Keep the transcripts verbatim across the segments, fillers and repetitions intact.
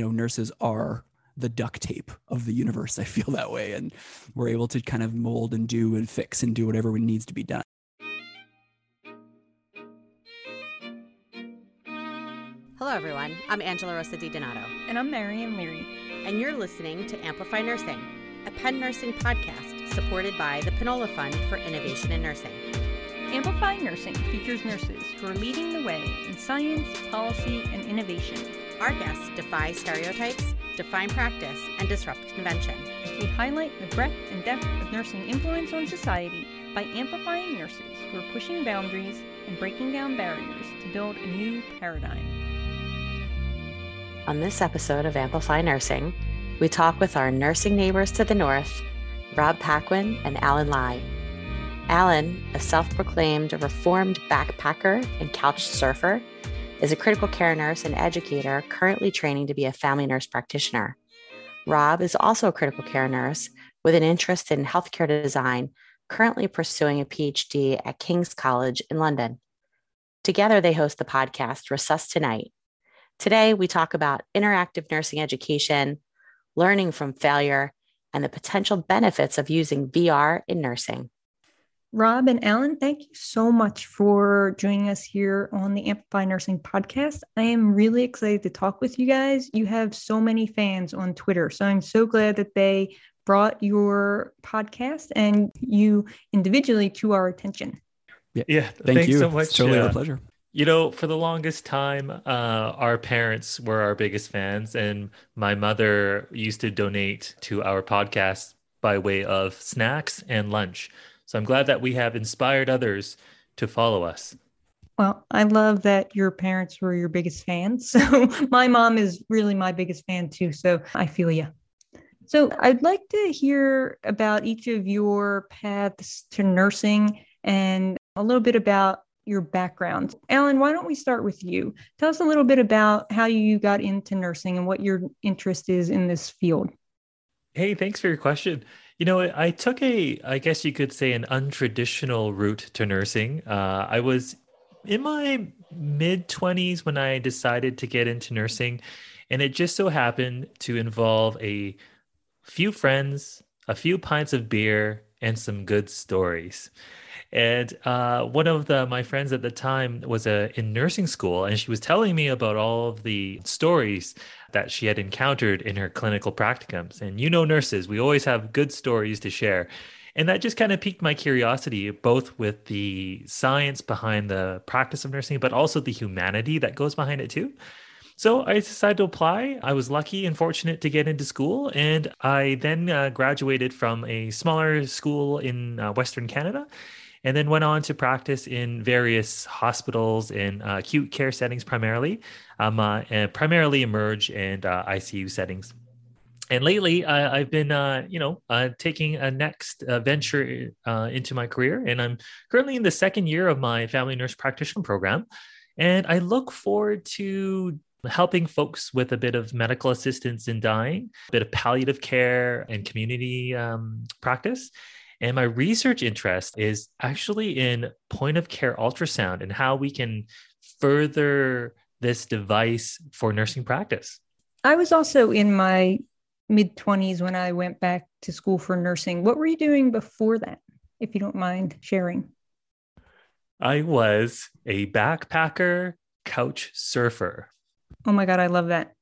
you know, nurses are the duct tape of the universe. I feel that way. And we're able to kind of mold and do and fix and do whatever needs to be done. Hello, everyone. I'm Angela Rosa DiDonato. And I'm Mary Ann Leary. And you're listening to Amplify Nursing, a Penn Nursing podcast supported by the Panola Fund for Innovation in Nursing. Amplify Nursing features nurses who are leading the way in science, policy, and innovation. Our guests defy stereotypes, define practice, and disrupt convention. We highlight the breadth and depth of nursing influence on society by amplifying nurses who are pushing boundaries and breaking down barriers to build a new paradigm. On this episode of Amplify Nursing, we talk with our nursing neighbors to the north, Rob Paquin and Alan Lai. Alan, a self-proclaimed reformed backpacker and couch surfer, is a critical care nurse and educator currently training to be a family nurse practitioner. Rob is also a critical care nurse with an interest in healthcare design, currently pursuing a P H D at King's College in London. Together, they host the podcast Resus Tonight. Today, we talk about interactive nursing education, learning from failure, and the potential benefits of using V R in nursing. Rob and Alan, thank you so much for joining us here on the Amplify Nursing podcast. I am really excited to talk with you guys. You have so many fans on Twitter, so I'm so glad that they brought your podcast and you individually to our attention. Yeah, yeah thank thanks you so much. It's totally uh, a pleasure. You know, for the longest time, uh, our parents were our biggest fans, and my mother used to donate to our podcast by way of snacks and lunch. So I'm glad that we have inspired others to follow us. Well, I love that your parents were your biggest fans. So my mom is really my biggest fan too. So I feel you. So I'd like to hear about each of your paths to nursing and a little bit about your background. Alan, why don't we start with you? Tell us a little bit about how you got into nursing and what your interest is in this field. Hey, thanks for your question. You know, I took a, I guess you could say, an untraditional route to nursing. Uh, I was in my mid-twenties when I decided to get into nursing, and it just so happened to involve a few friends, a few pints of beer, and some good stories. And uh, one of the, my friends at the time was uh, in nursing school, and she was telling me about all of the stories that she had encountered in her clinical practicums. And you know, nurses, we always have good stories to share. And that just kind of piqued my curiosity, both with the science behind the practice of nursing, but also the humanity that goes behind it too. So I decided to apply. I was lucky and fortunate to get into school. And I then uh, graduated from a smaller school in uh, Western Canada, and then went on to practice in various hospitals in uh, acute care settings primarily, um, uh, and primarily eMERGE and uh, I C U settings. And lately, uh, I've been, uh, you know, uh, taking a next uh, venture uh, into my career, and I'm currently in the second year of my family nurse practitioner program. And I look forward to helping folks with a bit of medical assistance in dying, a bit of palliative care and community um, practice. And my research interest is actually in point-of-care ultrasound and how we can further this device for nursing practice. I was also in my mid-twenties when I went back to school for nursing. What were you doing before that, if you don't mind sharing? I was a backpacker, couch surfer. Oh my God, I love that.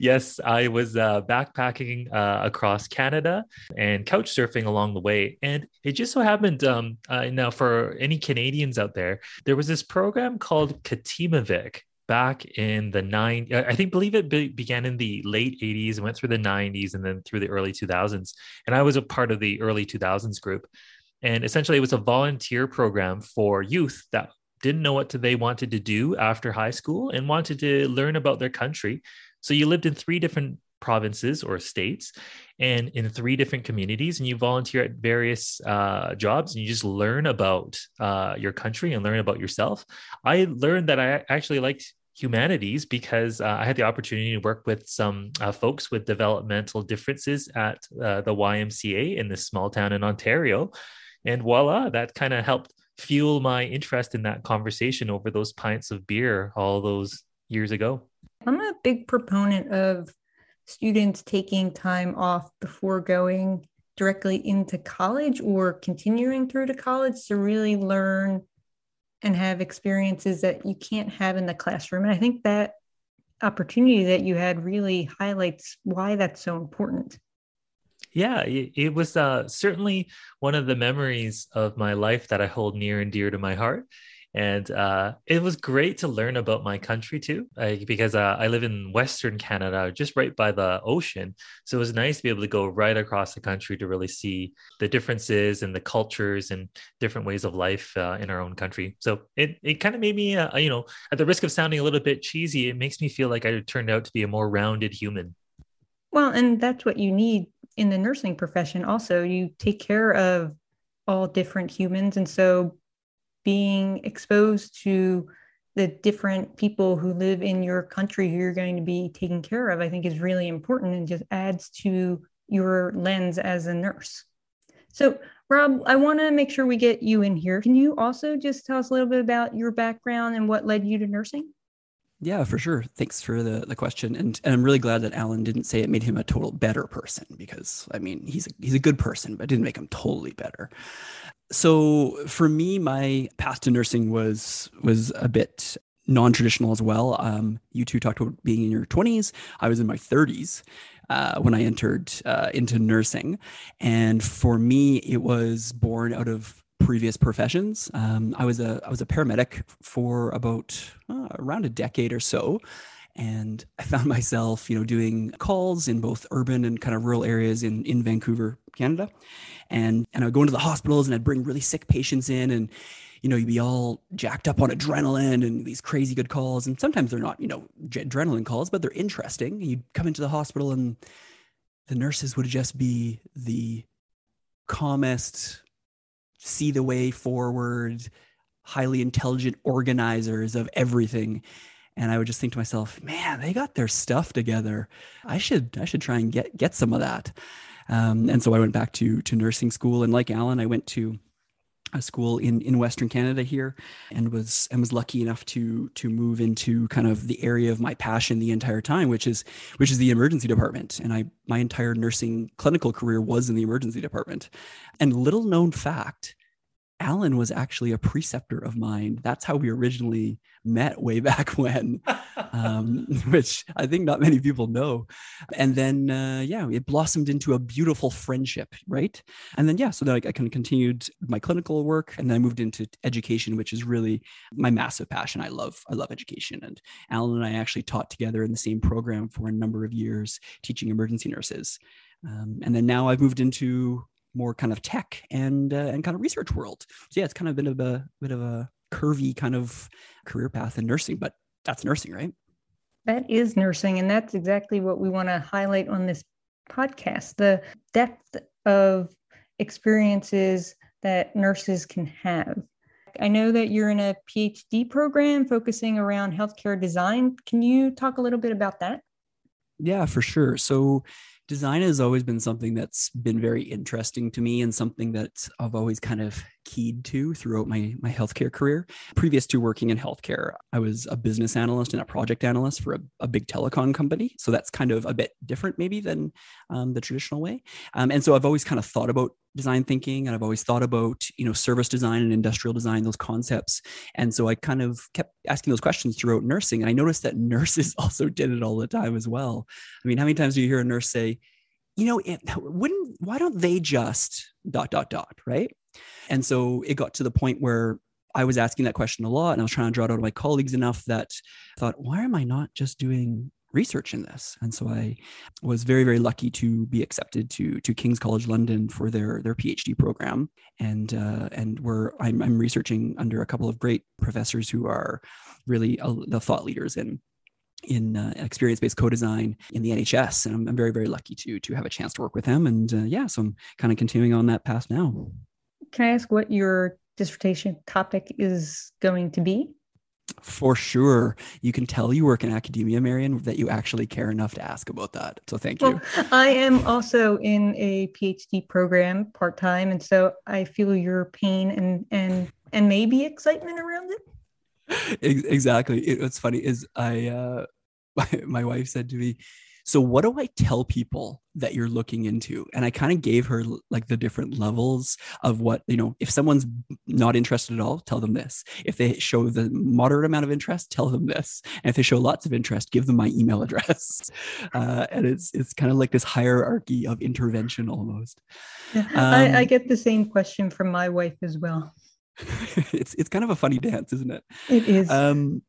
Yes, I was uh, backpacking uh, across Canada and couch surfing along the way. And it just so happened, um, uh, now for any Canadians out there, there was this program called Katimavik back in the nine, I think, believe it be- began in the late eighties and went through the nineties and then through the early two thousands. And I was a part of the early two thousands group. And essentially it was a volunteer program for youth that didn't know what they wanted to do after high school and wanted to learn about their country. So you lived in three different provinces or states and in three different communities, and you volunteer at various uh, jobs, and you just learn about uh, your country and learn about yourself. I learned that I actually liked humanities because uh, I had the opportunity to work with some uh, folks with developmental differences at uh, the Y M C A in this small town in Ontario. And voila, that kind of helped fuel my interest in that conversation over those pints of beer all those years ago. I'm a big proponent of students taking time off before going directly into college or continuing through to college to really learn and have experiences that you can't have in the classroom. And I think that opportunity that you had really highlights why that's so important. Yeah, it, it was uh, certainly one of the memories of my life that I hold near and dear to my heart. And uh, it was great to learn about my country too, I, because uh, I live in Western Canada, just right by the ocean. So it was nice to be able to go right across the country to really see the differences and the cultures and different ways of life uh, in our own country. So it it kind of made me, uh, you know, at the risk of sounding a little bit cheesy, it makes me feel like I turned out to be a more rounded human. Well, and that's what you need in the nursing profession. Also, you take care of all different humans. And so being exposed to the different people who live in your country who you're going to be taking care of, I think is really important and just adds to your lens as a nurse. So Rob, I want to make sure we get you in here. Can you also just tell us a little bit about your background and what led you to nursing? Yeah, for sure. Thanks for the, the question. And, and I'm really glad that Alan didn't say it made him a total better person, because I mean, he's a, he's a good person, but it didn't make him totally better. So for me, my path to nursing was was a bit non-traditional as well. Um, you two talked about being in your twenties. I was in my thirties uh, when I entered uh, into nursing. And for me, it was born out of previous professions. Um, I was a I was a paramedic for about uh, around a decade or so. And I found myself, you know, doing calls in both urban and kind of rural areas in, in Vancouver, Canada. And, and I would go into the hospitals and I'd bring really sick patients in and, you know, you'd be all jacked up on adrenaline and these crazy good calls. And sometimes they're not, you know, adrenaline calls, but they're interesting. And you'd come into the hospital and the nurses would just be the calmest, see the way forward, highly intelligent organizers of everything. And I would just think to myself, man, they got their stuff together. I should I should try and get get some of that. Um, and so I went back to to nursing school. And like Alan, I went to a school in, in Western Canada here and was and was lucky enough to to move into kind of the area of my passion the entire time, which is which is the emergency department. And I my entire nursing clinical career was in the emergency department. And little known fact, Alan was actually a preceptor of mine. That's how we originally met way back when, um, which I think not many people know. And then, uh, yeah, it blossomed into a beautiful friendship, right? And then, yeah, so then I, I kind of continued my clinical work and then I moved into education, which is really my massive passion. I love, I love education. And Alan and I actually taught together in the same program for a number of years, teaching emergency nurses. Um, and then now I've moved into more kind of tech and uh, and kind of research world. So yeah, it's kind of been a bit of a curvy kind of career path in nursing, but that's nursing, right? That is nursing. And that's exactly what we want to highlight on this podcast, the depth of experiences that nurses can have. I know that you're in a PhD program focusing around healthcare design. Can you talk a little bit about that? Yeah, for sure. So design has always been something that's been very interesting to me and something that I've always kind of keyed to throughout my, my healthcare career. Previous to working in healthcare, I was a business analyst and a project analyst for a, a big telecom company. So that's kind of a bit different maybe than um, the traditional way. Um, and so I've always kind of thought about design thinking and I've always thought about, you know, service design and industrial design, those concepts. And so I kind of kept asking those questions throughout nursing. And I noticed that nurses also did it all the time as well. I mean, how many times do you hear a nurse say, you know, it wouldn't, why don't they just dot, dot, dot, right? And so it got to the point where I was asking that question a lot and I was trying to draw it out of my colleagues enough that I thought, why am I not just doing research in this? And so I was very, very lucky to be accepted to to King's College London for their their PhD program. And uh, and we're, I'm, I'm researching under a couple of great professors who are really uh, the thought leaders in in uh, experience-based co-design in the N H S. And I'm, I'm very, very lucky to to have a chance to work with them. And uh, yeah, so I'm kind of continuing on that path now. Can I ask what your dissertation topic is going to be? For sure. You can tell you work in academia, Marian, that you actually care enough to ask about that. So thank you. Well, I am also in a PhD program part-time, and so I feel your pain and and and maybe excitement around it. Exactly. It, what's funny is I uh, my, my wife said to me, so what do I tell people that you're looking into? And I kind of gave her like the different levels of what, you know, if someone's not interested at all, tell them this. If they show the moderate amount of interest, tell them this. And if they show lots of interest, give them my email address. Uh, and it's it's kind of like this hierarchy of intervention almost. Yeah, um, I, I get the same question from my wife as well. it's it's kind of a funny dance, isn't it? It is. Um,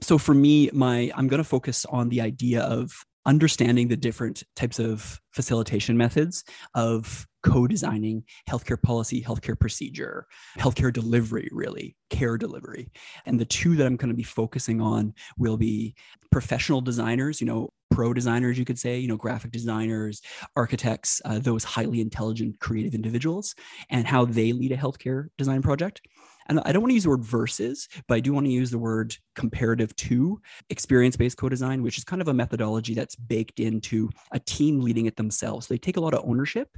so for me, my I'm going to focus on the idea of understanding the different types of facilitation methods of co-designing healthcare policy, healthcare procedure, healthcare delivery, really, care delivery. And the two that I'm going to be focusing on will be professional designers, you know, pro designers, you could say, you know, graphic designers, architects, uh, those highly intelligent, creative individuals, and how they lead a healthcare design project. And I don't want to use the word versus, but I do want to use the word comparative to experience-based co-design, which is kind of a methodology that's baked into a team leading it themselves. So they take a lot of ownership,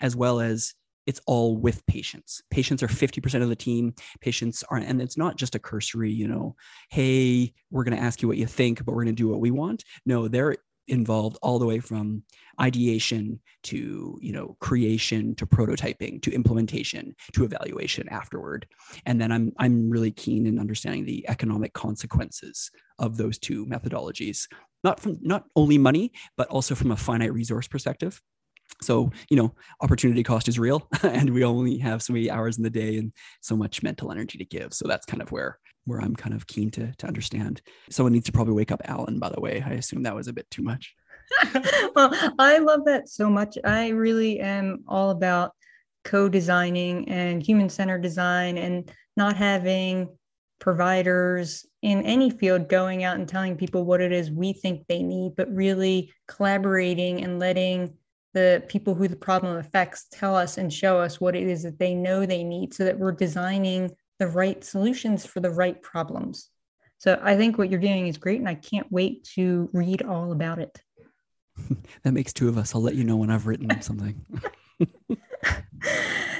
as well as it's all with patients. Patients are fifty percent of the team. Patients are, and it's not just a cursory, you know, hey, we're going to ask you what you think, but we're going to do what we want. No, they're involved all the way from ideation to, you know, creation, to prototyping, to implementation, to evaluation afterward. And then I'm, I'm really keen in understanding the economic consequences of those two methodologies, not from, not only money, but also from a finite resource perspective. So, you know, opportunity cost is real and we only have so many hours in the day and so much mental energy to give. So that's kind of where, where I'm kind of keen to, to understand. Someone needs to probably wake up Alan, by the way. I assume that was a bit too much. Well, I love that so much. I really am all about co-designing and human-centered design and not having providers in any field going out and telling people what it is we think they need, but really collaborating and letting the people who the problem affects tell us and show us what it is that they know they need so that we're designing the right solutions for the right problems. So I think what you're doing is great and I can't wait to read all about it. That makes two of us. I'll let you know when I've written something.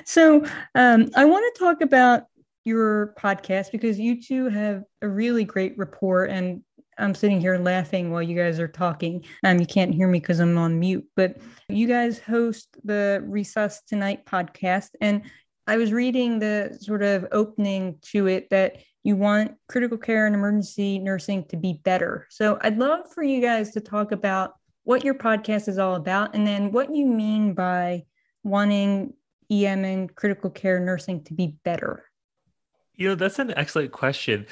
So um, I want to talk about your podcast because you two have a really great rapport and I'm sitting here laughing while you guys are talking. Um, you can't hear me because I'm on mute, but you guys host the Resus Tonight podcast. And I was reading the sort of opening to it that you want critical care and emergency nursing to be better. So I'd love for you guys to talk about what your podcast is all about and then what you mean by wanting E M and critical care nursing to be better. You know, that's an excellent question.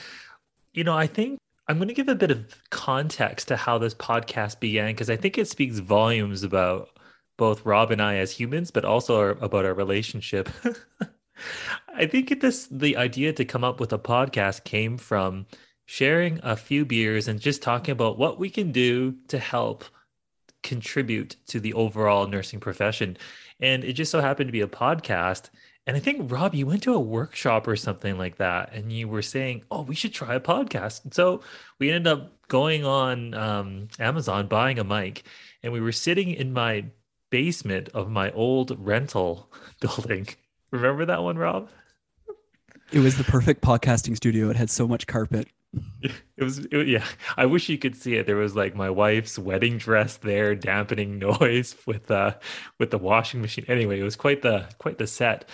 You know, I think I'm going to give a bit of context to how this podcast began, because I think it speaks volumes about both Rob and I as humans, but also our, about our relationship. I think this the idea to come up with a podcast came from sharing a few beers and just talking about what we can do to help contribute to the overall nursing profession. And it just so happened to be a podcast. And I think, Rob, you went to a workshop or something like that, and you were saying, oh, we should try a podcast. And so we ended up going on um, Amazon, buying a mic, and we were sitting in my basement of my old rental building. Remember that one, Rob? It was the perfect podcasting studio. It had so much carpet. It was, it, yeah, I wish you could see it. There was like my wife's wedding dress there, dampening noise with uh, with the washing machine. Anyway, it was quite the quite the set.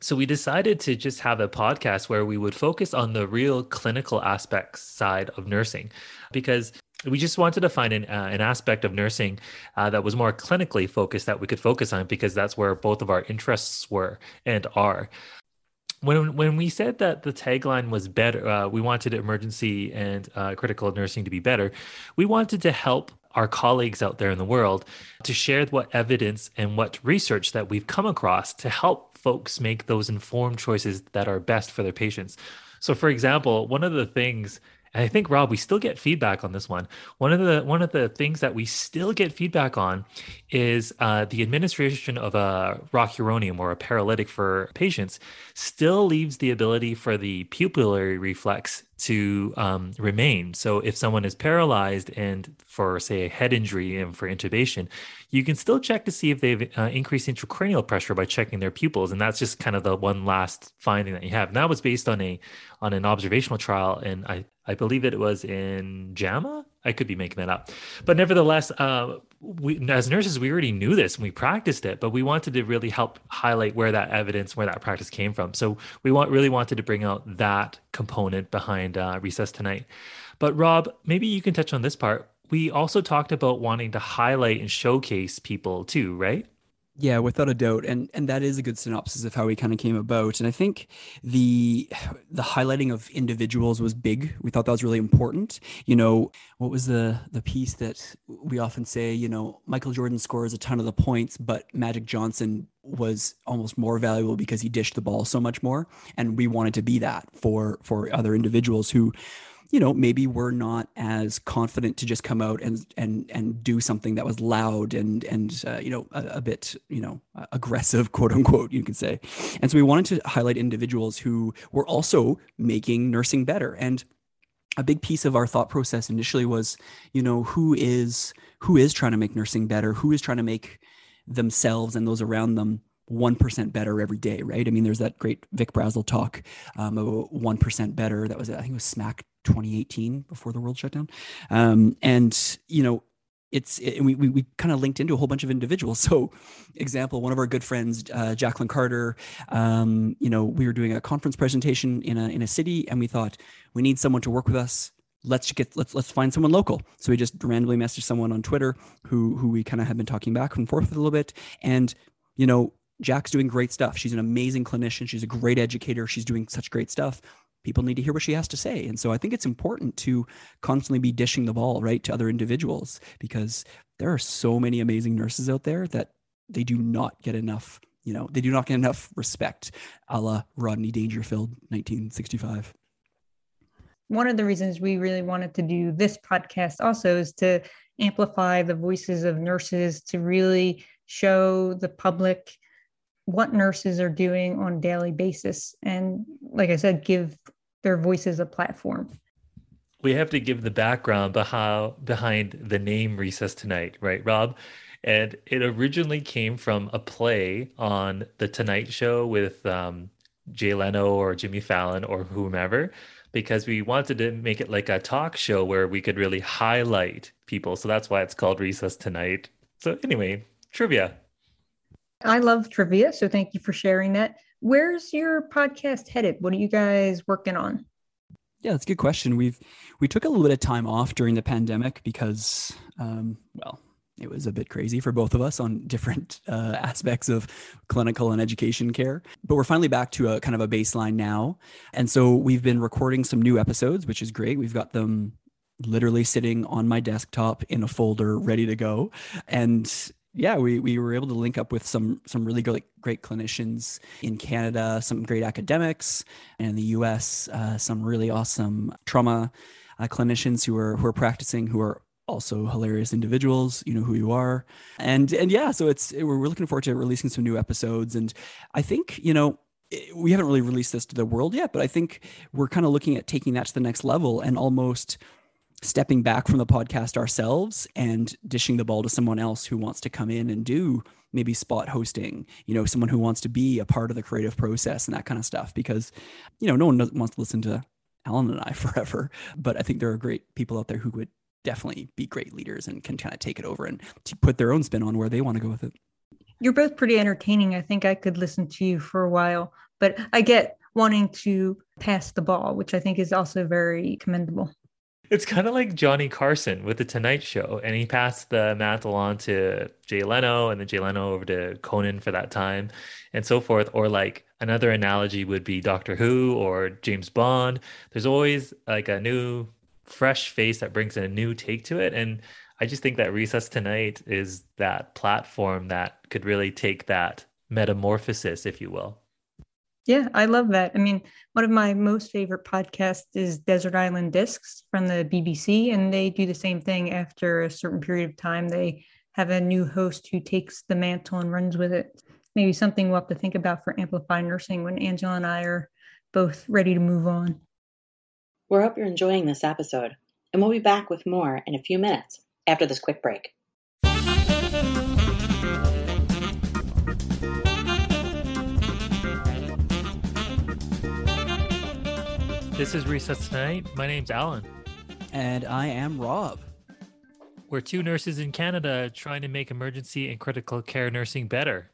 So we decided to just have a podcast where we would focus on the real clinical aspects side of nursing, because we just wanted to find an, uh, an aspect of nursing uh, that was more clinically focused that we could focus on, because that's where both of our interests were and are. When when we said that the tagline was better, uh, we wanted emergency and uh, critical nursing to be better. We wanted to help our colleagues out there in the world to share what evidence and what research that we've come across to help folks make those informed choices that are best for their patients. So, for example, one of the things, and I think, Rob, we still get feedback on this one. One of the one of the things that we still get feedback on is uh, the administration of a rocuronium or a paralytic for patients still leaves the ability for the pupillary reflex to um, remain. So if someone is paralyzed and for, say, a head injury and for intubation, you can still check to see if they've uh, increased intracranial pressure by checking their pupils. And that's just kind of the one last finding that you have. And that was based on a on an observational trial. And I, I believe it was in JAMA, I could be making that up. But nevertheless, uh, we, as nurses, we already knew this and we practiced it, but we wanted to really help highlight where that evidence, where that practice came from. So we want, really wanted to bring out that component behind uh, Resus Tonight. But Rob, maybe you can touch on this part. We also talked about wanting to highlight and showcase people too, right? Yeah, without a doubt. And and that is a good synopsis of how we kind of came about. And I think the the highlighting of individuals was big. We thought that was really important. You know, what was the the piece that we often say, you know, Michael Jordan scores a ton of the points, but Magic Johnson was almost more valuable because he dished the ball so much more. And we wanted to be that for for other individuals who, you know, maybe we're not as confident to just come out and and and do something that was loud and and uh, you know a, a bit you know aggressive, quote unquote, you can say. And so we wanted to highlight individuals who were also making nursing better. And a big piece of our thought process initially was, you know, who is who is trying to make nursing better, who is trying to make themselves and those around them one percent better every day, right? I mean, there's that great Vic Brazel talk um, about one percent better. That was, I think it was SMAC twenty eighteen, before the world shut down. Um, and, you know, it's, it, we, we, we kind of linked into a whole bunch of individuals. So example, one of our good friends, uh, Jacqueline Carter, um, you know, we were doing a conference presentation in a, in a city, and we thought we need someone to work with us. Let's get, let's, let's find someone local. So we just randomly messaged someone on Twitter who, who we kind of had been talking back and forth with a little bit. And, you know, Jack's doing great stuff. She's an amazing clinician. She's a great educator. She's doing such great stuff. People need to hear what she has to say. And so I think it's important to constantly be dishing the ball, right, to other individuals, because there are so many amazing nurses out there that they do not get enough, you know, they do not get enough respect, a la Rodney Dangerfield, nineteen sixty-five. One of the reasons we really wanted to do this podcast also is to amplify the voices of nurses, to really show the public what nurses are doing on a daily basis. And like I said, give their voices a platform. We have to give the background behind the name Resus Tonight, right, Rob? And it originally came from a play on The Tonight Show with um, Jay Leno or Jimmy Fallon or whomever, because we wanted to make it like a talk show where we could really highlight people. So that's why it's called Resus Tonight. So anyway, trivia. I love trivia, so thank you for sharing that. Where's your podcast headed? What are you guys working on? Yeah, that's a good question. We've we took a little bit of time off during the pandemic because, um, well, it was a bit crazy for both of us on different uh, aspects of clinical and education care. But we're finally back to a kind of a baseline now, and so we've been recording some new episodes, which is great. We've got them literally sitting on my desktop in a folder, ready to go, and. Yeah, we we were able to link up with some some really great, great clinicians in Canada, some great academics, and in the U S, uh, some really awesome trauma uh, clinicians who are who are practicing, who are also hilarious individuals. You know who you are, and and yeah, so it's we're looking forward to releasing some new episodes, and I think you know. We haven't really released this to the world yet, but I think we're kind of looking at taking that to the next level and almost stepping back from the podcast ourselves and dishing the ball to someone else who wants to come in and do maybe spot hosting, you know, someone who wants to be a part of the creative process and that kind of stuff, because, you know, no one wants to listen to Alan and I forever, but I think there are great people out there who would definitely be great leaders and can kind of take it over and put their own spin on where they want to go with it. You're both pretty entertaining. I think I could listen to you for a while, but I get wanting to pass the ball, which I think is also very commendable. It's kind of like Johnny Carson with The Tonight Show, and he passed the mantle on to Jay Leno, and then Jay Leno over to Conan for that time, and so forth. Or like another analogy would be Doctor Who or James Bond. There's always like a new, fresh face that brings a new take to it, and I just think that Resus Tonight is that platform that could really take that metamorphosis, if you will. Yeah, I love that. I mean, one of my most favorite podcasts is Desert Island Discs from the B B C, and they do the same thing. After a certain period of time, they have a new host who takes the mantle and runs with it. Maybe something we'll have to think about for Amplify Nursing when Angela and I are both ready to move on. We hope you're enjoying this episode, and we'll be back with more in a few minutes after this quick break. This is Resus Tonight. My name's Alan. And I am Rob. We're two nurses in Canada trying to make emergency and critical care nursing better.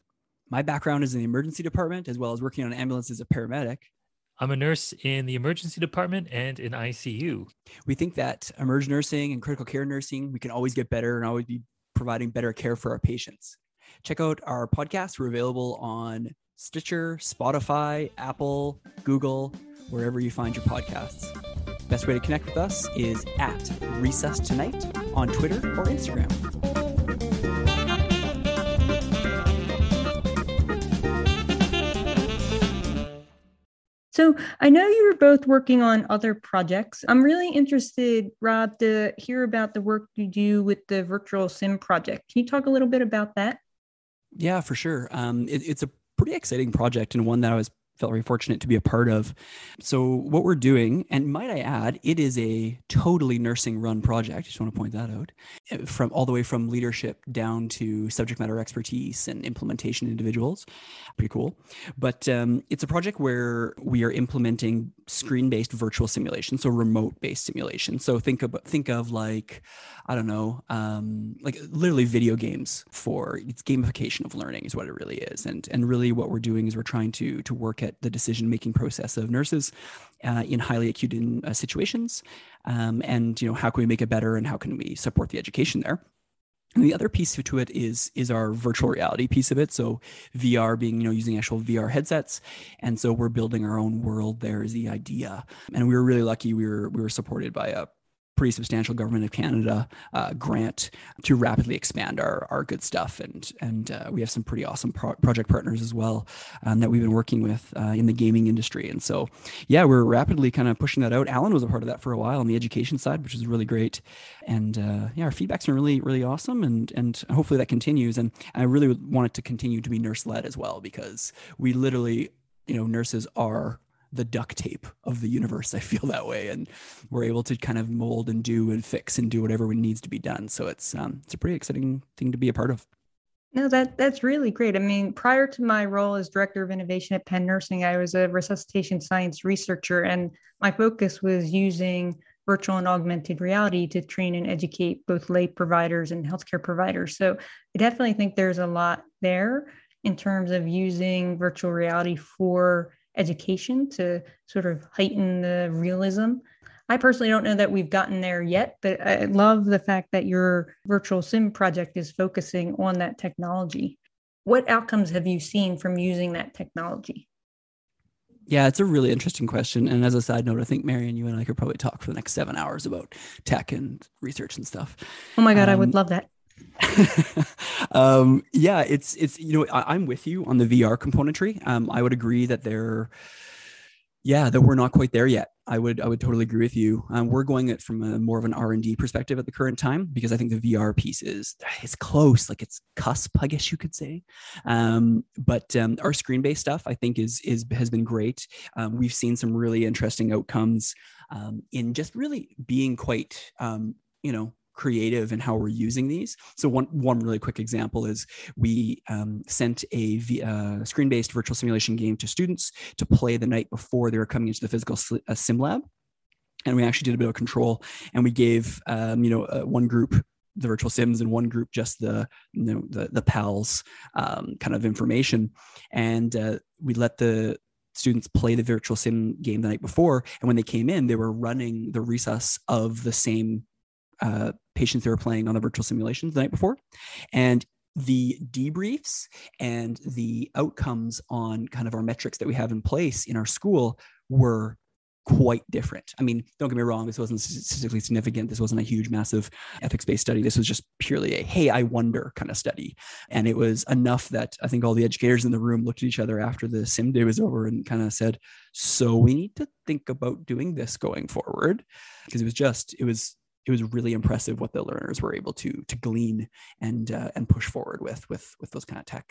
My background is in the emergency department, as well as working on ambulances as a paramedic. I'm a nurse in the emergency department and in I C U. We think that emergent nursing and critical care nursing, we can always get better and always be providing better care for our patients. Check out our podcast. We're available on Stitcher, Spotify, Apple, Google, wherever you find your podcasts. Best way to connect with us is at Resus Tonight on Twitter or Instagram. So I know you were both working on other projects. I'm really interested, Rob, to hear about the work you do with the virtual sim project. Can you talk a little bit about that? Yeah, for sure. Um, it, it's a pretty exciting project and one that I was felt very fortunate to be a part of. So what we're doing, and might I add, it is a totally nursing run project. I just want to point that out, from all the way from leadership down to subject matter expertise and implementation individuals. Pretty cool. But um, it's a project where we are implementing screen-based virtual simulation, so remote-based simulation. So think about think of like, I don't know, um, like literally video games for it's gamification of learning is what it really is. And and really what we're doing is we're trying to to work at the decision-making process of nurses uh, in highly acute in, uh, situations, um, and you know how can we make it better and how can we support the education there. And the other piece to it is is our virtual reality piece of it. So V R being, you know, using actual V R headsets. And so we're building our own world. There is the idea. And we were really lucky. We were, we were supported by a pretty substantial Government of Canada uh, grant to rapidly expand our, our good stuff. And, and uh, we have some pretty awesome pro- project partners as well um, that we've been working with uh, in the gaming industry. And so, yeah, we're rapidly kind of pushing that out. Alan was a part of that for a while on the education side, which is really great. And uh, yeah, our feedback's been really, really awesome. And, and hopefully that continues. And I really want it to continue to be nurse led as well, because we literally, you know, nurses are the duct tape of the universe. I feel that way. And we're able to kind of mold and do and fix and do whatever needs to be done. So it's um, it's a pretty exciting thing to be a part of. No, that that's really great. I mean, prior to my role as Director of Innovation at Penn Nursing, I was a resuscitation science researcher, and my focus was using virtual and augmented reality to train and educate both lay providers and healthcare providers. So I definitely think there's a lot there in terms of using virtual reality for education to sort of heighten the realism. I personally don't know that we've gotten there yet, but I love the fact that your virtual sim project is focusing on that technology. What outcomes have you seen from using that technology? Yeah, it's a really interesting question. And as a side note, I think Mary Ann, you and I could probably talk for the next seven hours about tech and research and stuff. Oh my God, um, I would love that. um, yeah, it's, it's, you know, I, I'm with you on the V R componentry. Um, I would agree that there, yeah, that we're not quite there yet. I would, I would totally agree with you. Um, we're going it from a more of an R and D perspective at the current time, because I think the V R piece is, it's close, like it's cusp, I guess you could say. Um, but um, our screen-based stuff, I think is, is, has been great. Um, we've seen some really interesting outcomes um, in just really being quite, um, you know, creative in how we're using these. So one one really quick example is we um, sent a v, uh, screen-based virtual simulation game to students to play the night before they were coming into the physical uh, sim lab. And we actually did a bit of control, and we gave, um, you know, uh, one group the virtual sims and one group just the, you know, the, the PALs um, kind of information. And uh, we let the students play the virtual sim game the night before. And when they came in, they were running the resus of the same uh, patients they were playing on the virtual simulations the night before. And the debriefs and the outcomes on kind of our metrics that we have in place in our school were quite different. I mean, don't get me wrong, this wasn't statistically significant. This wasn't a huge, massive ethics-based study. This was just purely a, hey, I wonder kind of study. And it was enough that I think all the educators in the room looked at each other after the sim day was over and kind of said, so we need to think about doing this going forward. Because it was just, it was It was really impressive what the learners were able to to glean and uh, and push forward with with with those kind of tech.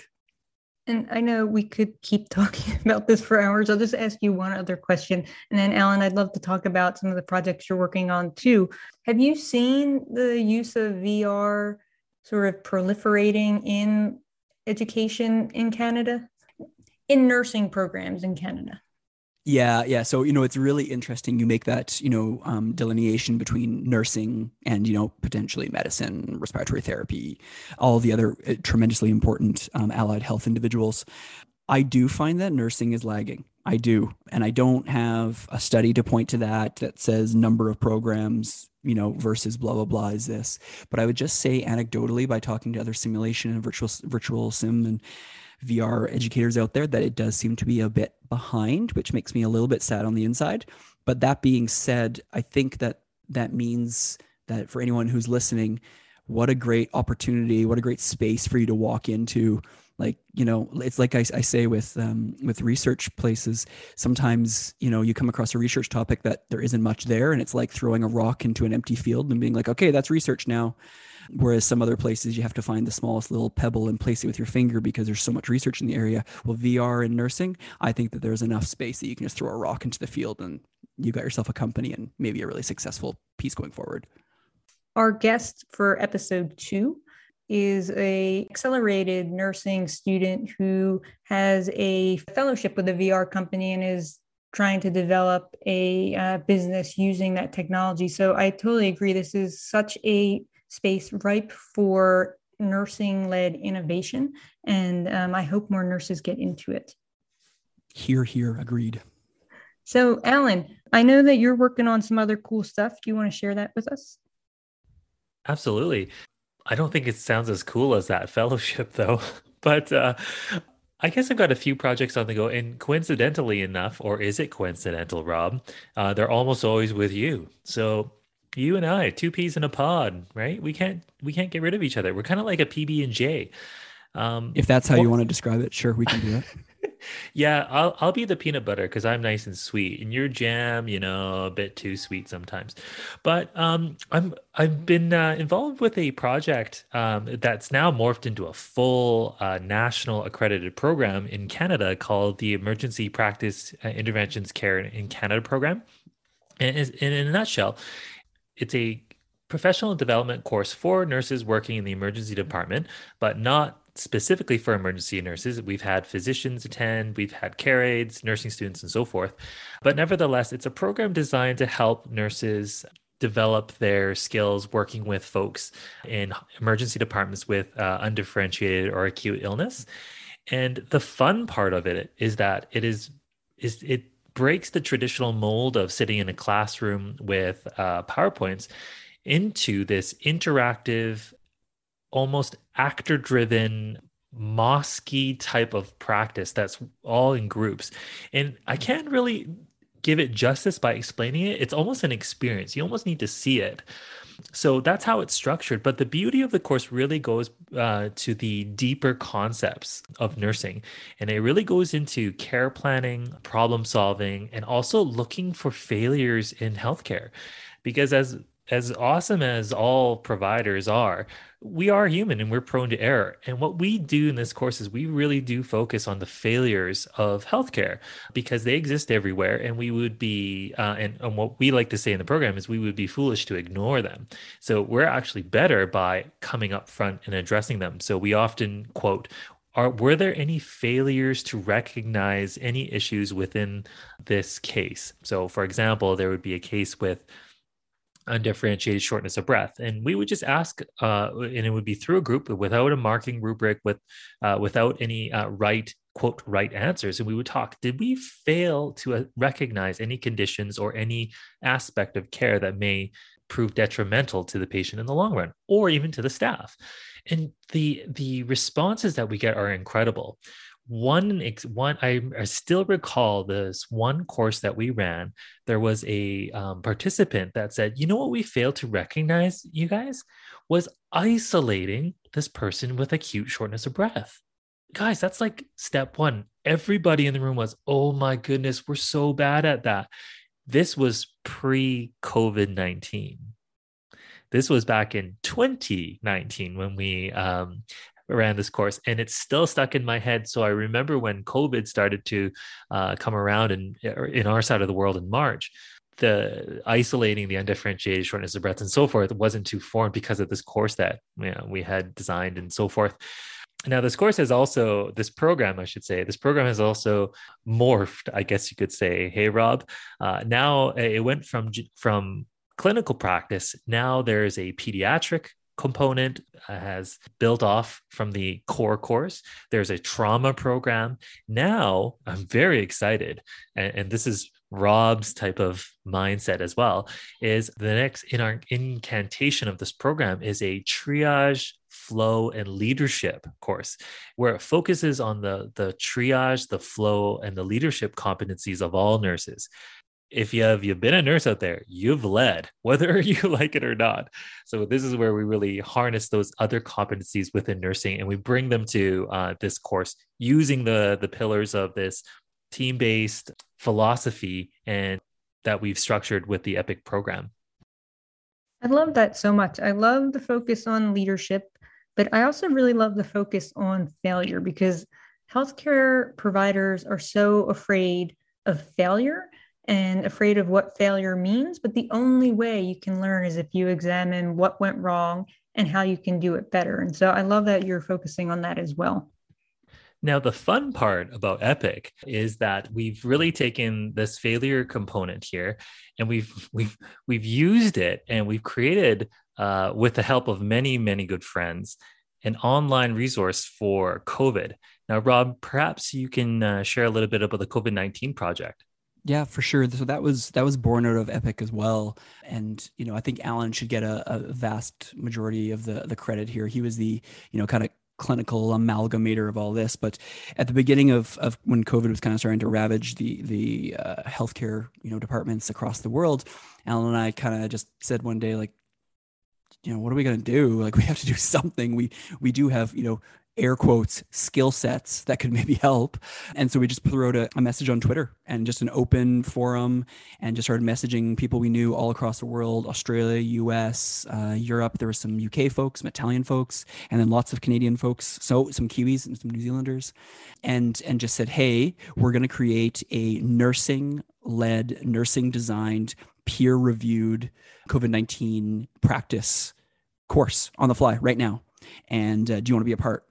And I know we could keep talking about this for hours. I'll just ask you one other question, and then Alan, I'd love to talk about some of the projects you're working on too. Have you seen the use of V R sort of proliferating in education in Canada, in nursing programs in Canada? Yeah, yeah. So, you know, it's really interesting you make that, you know, um, delineation between nursing and, you know, potentially medicine, respiratory therapy, all the other tremendously important um, allied health individuals. I do find that nursing is lagging. I do. And I don't have a study to point to that that says number of programs, you know, versus blah, blah, blah is this. But I would just say anecdotally by talking to other simulation and virtual virtual sim and V R educators out there that it does seem to be a bit behind, which makes me a little bit sad on the inside. But that being said, I think that that means that for anyone who's listening, what a great opportunity, what a great space for you to walk into. Like, you know, it's like I, I say with um, with research places, sometimes, you know, you come across a research topic that there isn't much there. And it's like throwing a rock into an empty field and being like, okay, that's research now. Whereas some other places you have to find the smallest little pebble and place it with your finger because there's so much research in the area. Well, V R and nursing, I think that there's enough space that you can just throw a rock into the field and you got yourself a company and maybe a really successful piece going forward. Our guest for episode two is an accelerated nursing student who has a fellowship with a V R company and is trying to develop a uh, business using that technology. So I totally agree. This is such a space ripe for nursing-led innovation, and um, I hope more nurses get into it. Hear, hear, agreed. So, Alan, I know that you're working on some other cool stuff. Do you want to share that with us? Absolutely. I don't think it sounds as cool as that fellowship, though. But uh, I guess I've got a few projects on the go. And coincidentally enough, or is it coincidental, Rob? Uh, they're almost always with you. So you and I, two peas in a pod, right? We can't we can't get rid of each other. We're kind of like a P B and J. Um, if that's how well, you want to describe it, sure, we can do it. Yeah, I'll I'll be the peanut butter because I'm nice and sweet, and your jam, you know, a bit too sweet sometimes. But um, I'm I've been uh, involved with a project um, that's now morphed into a full uh, national accredited program in Canada called the Emergency Practice Interventions Care in Canada program. And, and in a nutshell, it's a professional development course for nurses working in the emergency department, but not specifically for emergency nurses. We've had physicians attend, we've had care aides, nursing students, and so forth. But nevertheless, it's a program designed to help nurses develop their skills working with folks in emergency departments with uh, undifferentiated or acute illness. And the fun part of it is that it is is it breaks the traditional mold of sitting in a classroom with uh, PowerPoints into this interactive, almost actor-driven, mosque-y type of practice that's all in groups. And I can't really give it justice by explaining it. It's almost an experience. You almost need to see it. So that's how it's structured. But the beauty of the course really goes uh, to the deeper concepts of nursing. And it really goes into care planning, problem solving, and also looking for failures in healthcare. Because as as awesome as all providers are, we are human and we're prone to error. And what we do in this course is we really do focus on the failures of healthcare because they exist everywhere. And we would be, uh, and, and what we like to say in the program is we would be foolish to ignore them. So we're actually better by coming up front and addressing them. So we often quote, Are, were there any failures to recognize any issues within this case? So for example, there would be a case with undifferentiated shortness of breath. And we would just ask, uh, and it would be through a group without a marking rubric, with uh, without any uh, right, quote, right answers. And we would talk, did we fail to uh, recognize any conditions or any aspect of care that may prove detrimental to the patient in the long run, or even to the staff? And the the responses that we get are incredible. One, one, I, I still recall this one course that we ran. There was a um, participant that said, you know what we failed to recognize, you guys, was isolating this person with acute shortness of breath. Guys, that's like step one. Everybody in the room was, oh my goodness, we're so bad at that. This was pre-COVID nineteen. This was back in twenty nineteen when we um, ran this course, and it's still stuck in my head. So I remember when COVID started to uh, come around in, in our side of the world in March, the isolating the undifferentiated shortness of breath and so forth wasn't too foreign because of this course that you know, we had designed and so forth. Now, this course has also, this program, I should say, this program has also morphed, I guess you could say. Hey, Rob, uh, now it went from, from clinical practice. Now there's a pediatric component uh, has built off from the core course. There's a trauma program. Now I'm very excited. And, and this is Rob's type of mindset as well, is the next in our incantation of this program is a triage, flow, and leadership course, where it focuses on the, the triage, the flow, and the leadership competencies of all nurses. If you have, you've been a nurse out there, you've led, whether you like it or not. So this is where we really harness those other competencies within nursing, and we bring them to uh, this course using the, the pillars of this team-based philosophy and that we've structured with the EPIC program. I love that so much. I love the focus on leadership, but I also really love the focus on failure, because healthcare providers are so afraid of failure and afraid of what failure means. But the only way you can learn is if you examine what went wrong and how you can do it better. And so I love that you're focusing on that as well. Now, the fun part about EPIC is that we've really taken this failure component here, and we've we've we've used it, and we've created, uh, with the help of many, many good friends, an online resource for COVID. Now, Rob, perhaps you can uh, share a little bit about the COVID nineteen project. Yeah, for sure. So that was that was born out of EPIC as well. And, you know, I think Alan should get a, a vast majority of the, the credit here. He was the, you know, kind of clinical amalgamator of all this. But at the beginning of, of when COVID was kind of starting to ravage the the uh, healthcare, you know, departments across the world, Alan and I kind of just said one day, like, you know, what are we going to do? Like, we have to do something. We we do have, you know, air quotes, skill sets that could maybe help. And so we just threw out a, a message on Twitter and just an open forum, and just started messaging people we knew all across the world, Australia, U S, uh, Europe. There were some U K folks, some Italian folks, and then lots of Canadian folks. So some Kiwis and some New Zealanders, and, and just said, hey, we're going to create a nursing led, nursing designed, peer reviewed COVID nineteen practice course on the fly right now. And uh, do you want to be a part?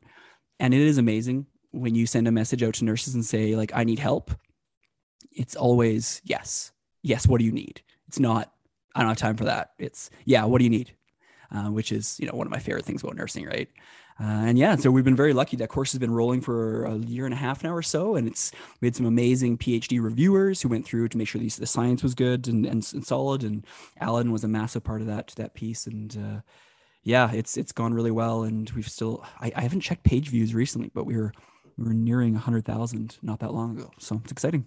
And it is amazing when you send a message out to nurses and say, like, I need help. It's always, yes, yes, what do you need? It's not, I don't have time for that. It's, yeah, what do you need? Uh, which is, you know, one of my favorite things about nursing, right? Uh, and yeah, so we've been very lucky. That course has been rolling for a year and a half now or so. And it's, we had some amazing PhD reviewers who went through to make sure these, the science was good and, and, and solid. And Alan was a massive part of that, that piece. And, uh, yeah, it's it's gone really well, and we've still, I, I haven't checked page views recently, but we were we were nearing one hundred thousand not that long ago, so it's exciting.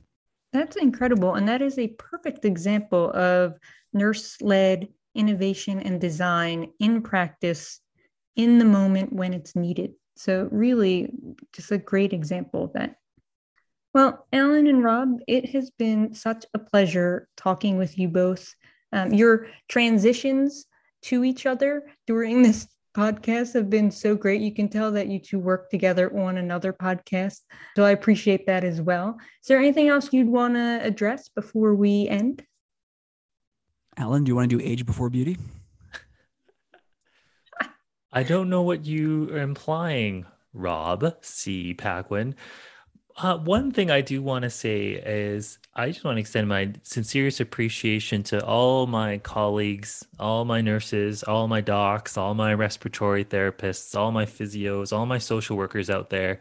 That's incredible, and that is a perfect example of nurse-led innovation and design in practice in the moment when it's needed. So really, just a great example of that. Well, Alan and Rob, it has been such a pleasure talking with you both. Um, your transitions to each other during this podcast have been so great. You can tell that you two work together on another podcast. So I appreciate that as well. Is there anything else you'd want to address before we end? Alan, do you want to do age before beauty? I don't know what you are implying, Rob C. Paquin. Uh, one thing I do want to say is I just want to extend my sincerest appreciation to all my colleagues, all my nurses, all my docs, all my respiratory therapists, all my physios, all my social workers out there.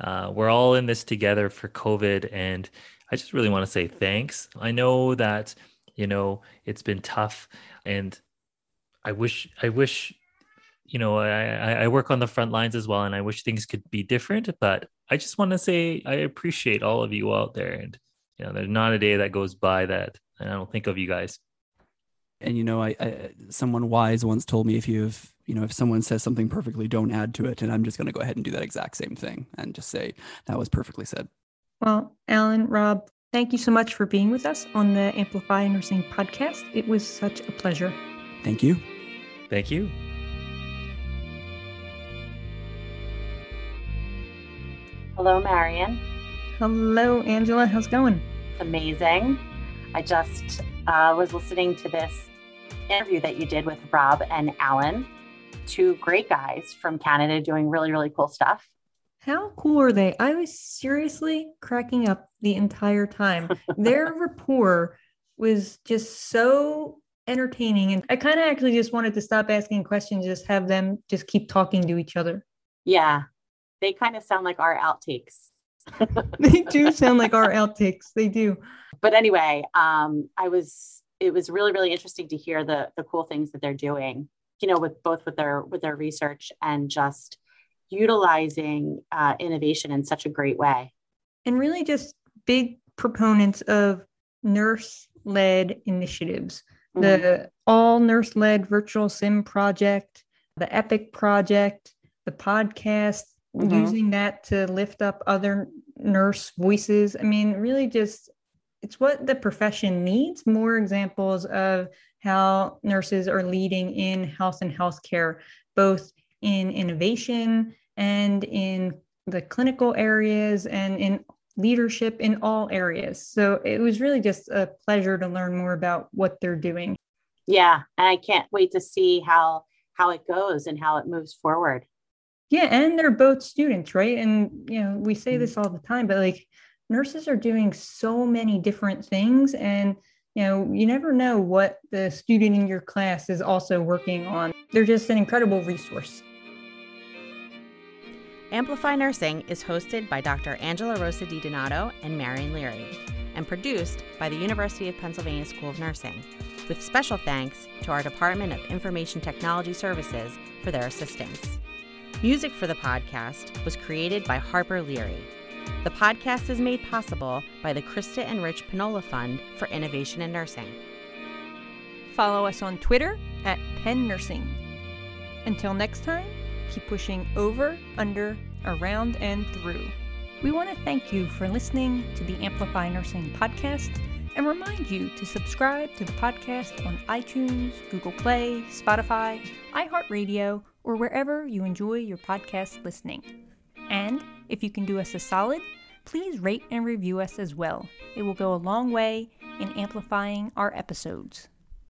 Uh, we're all in this together for COVID. And I just really want to say thanks. I know that, you know, it's been tough, and I wish, I wish, you know, I, I work on the front lines as well, and I wish things could be different, but I just want to say I appreciate all of you out there. And, you know, there's not a day that goes by that I don't think of you guys. And, you know, I, I someone wise once told me, if you've, you know, if someone says something perfectly, don't add to it. And I'm just going to go ahead and do that exact same thing and just say that was perfectly said. Well, Alan, Rob, thank you so much for being with us on the Amplify Nursing podcast. It was such a pleasure. Thank you. Thank you. Hello, Marian. Hello, Angela. How's it going? It's amazing. I just uh, was listening to this interview that you did with Rob and Alan, two great guys from Canada doing really, really cool stuff. How cool are they? I was seriously cracking up the entire time. Their rapport was just so entertaining. And I kind of actually just wanted to stop asking questions, just have them just keep talking to each other. Yeah. They kind of sound like our outtakes. They do sound like our outtakes. They do. But anyway, um, I was, it was really, really interesting to hear the the cool things that they're doing, you know, with both with their, with their research and just utilizing uh, innovation in such a great way. And really just big proponents of nurse-led initiatives, mm-hmm. the all nurse-led virtual sim project, the EPIC project, the podcast, mm-hmm. using that to lift up other nurse voices. I mean, really just, it's what the profession needs, more examples of how nurses are leading in health and healthcare, both in innovation and in the clinical areas and in leadership in all areas. So it was really just a pleasure to learn more about what they're doing. Yeah. And I can't wait to see how, how it goes and how it moves forward. Yeah. And they're both students, right? And, you know, we say this all the time, but like nurses are doing so many different things and, you know, you never know what the student in your class is also working on. They're just an incredible resource. Amplify Nursing is hosted by Doctor Angela Rosa DiDonato and Mary Ann Leary and produced by the University of Pennsylvania School of Nursing, with special thanks to our Department of Information Technology Services for their assistance. Music for the podcast was created by Harper Leary. The podcast is made possible by the Krista and Rich Panola Fund for Innovation in Nursing. Follow us on Twitter at Penn Nursing. Until next time, keep pushing over, under, around, and through. We want to thank you for listening to the Amplify Nursing podcast and remind you to subscribe to the podcast on iTunes, Google Play, Spotify, iHeartRadio, or wherever you enjoy your podcast listening. And if you can do us a solid, please rate and review us as well. It will go a long way in amplifying our episodes.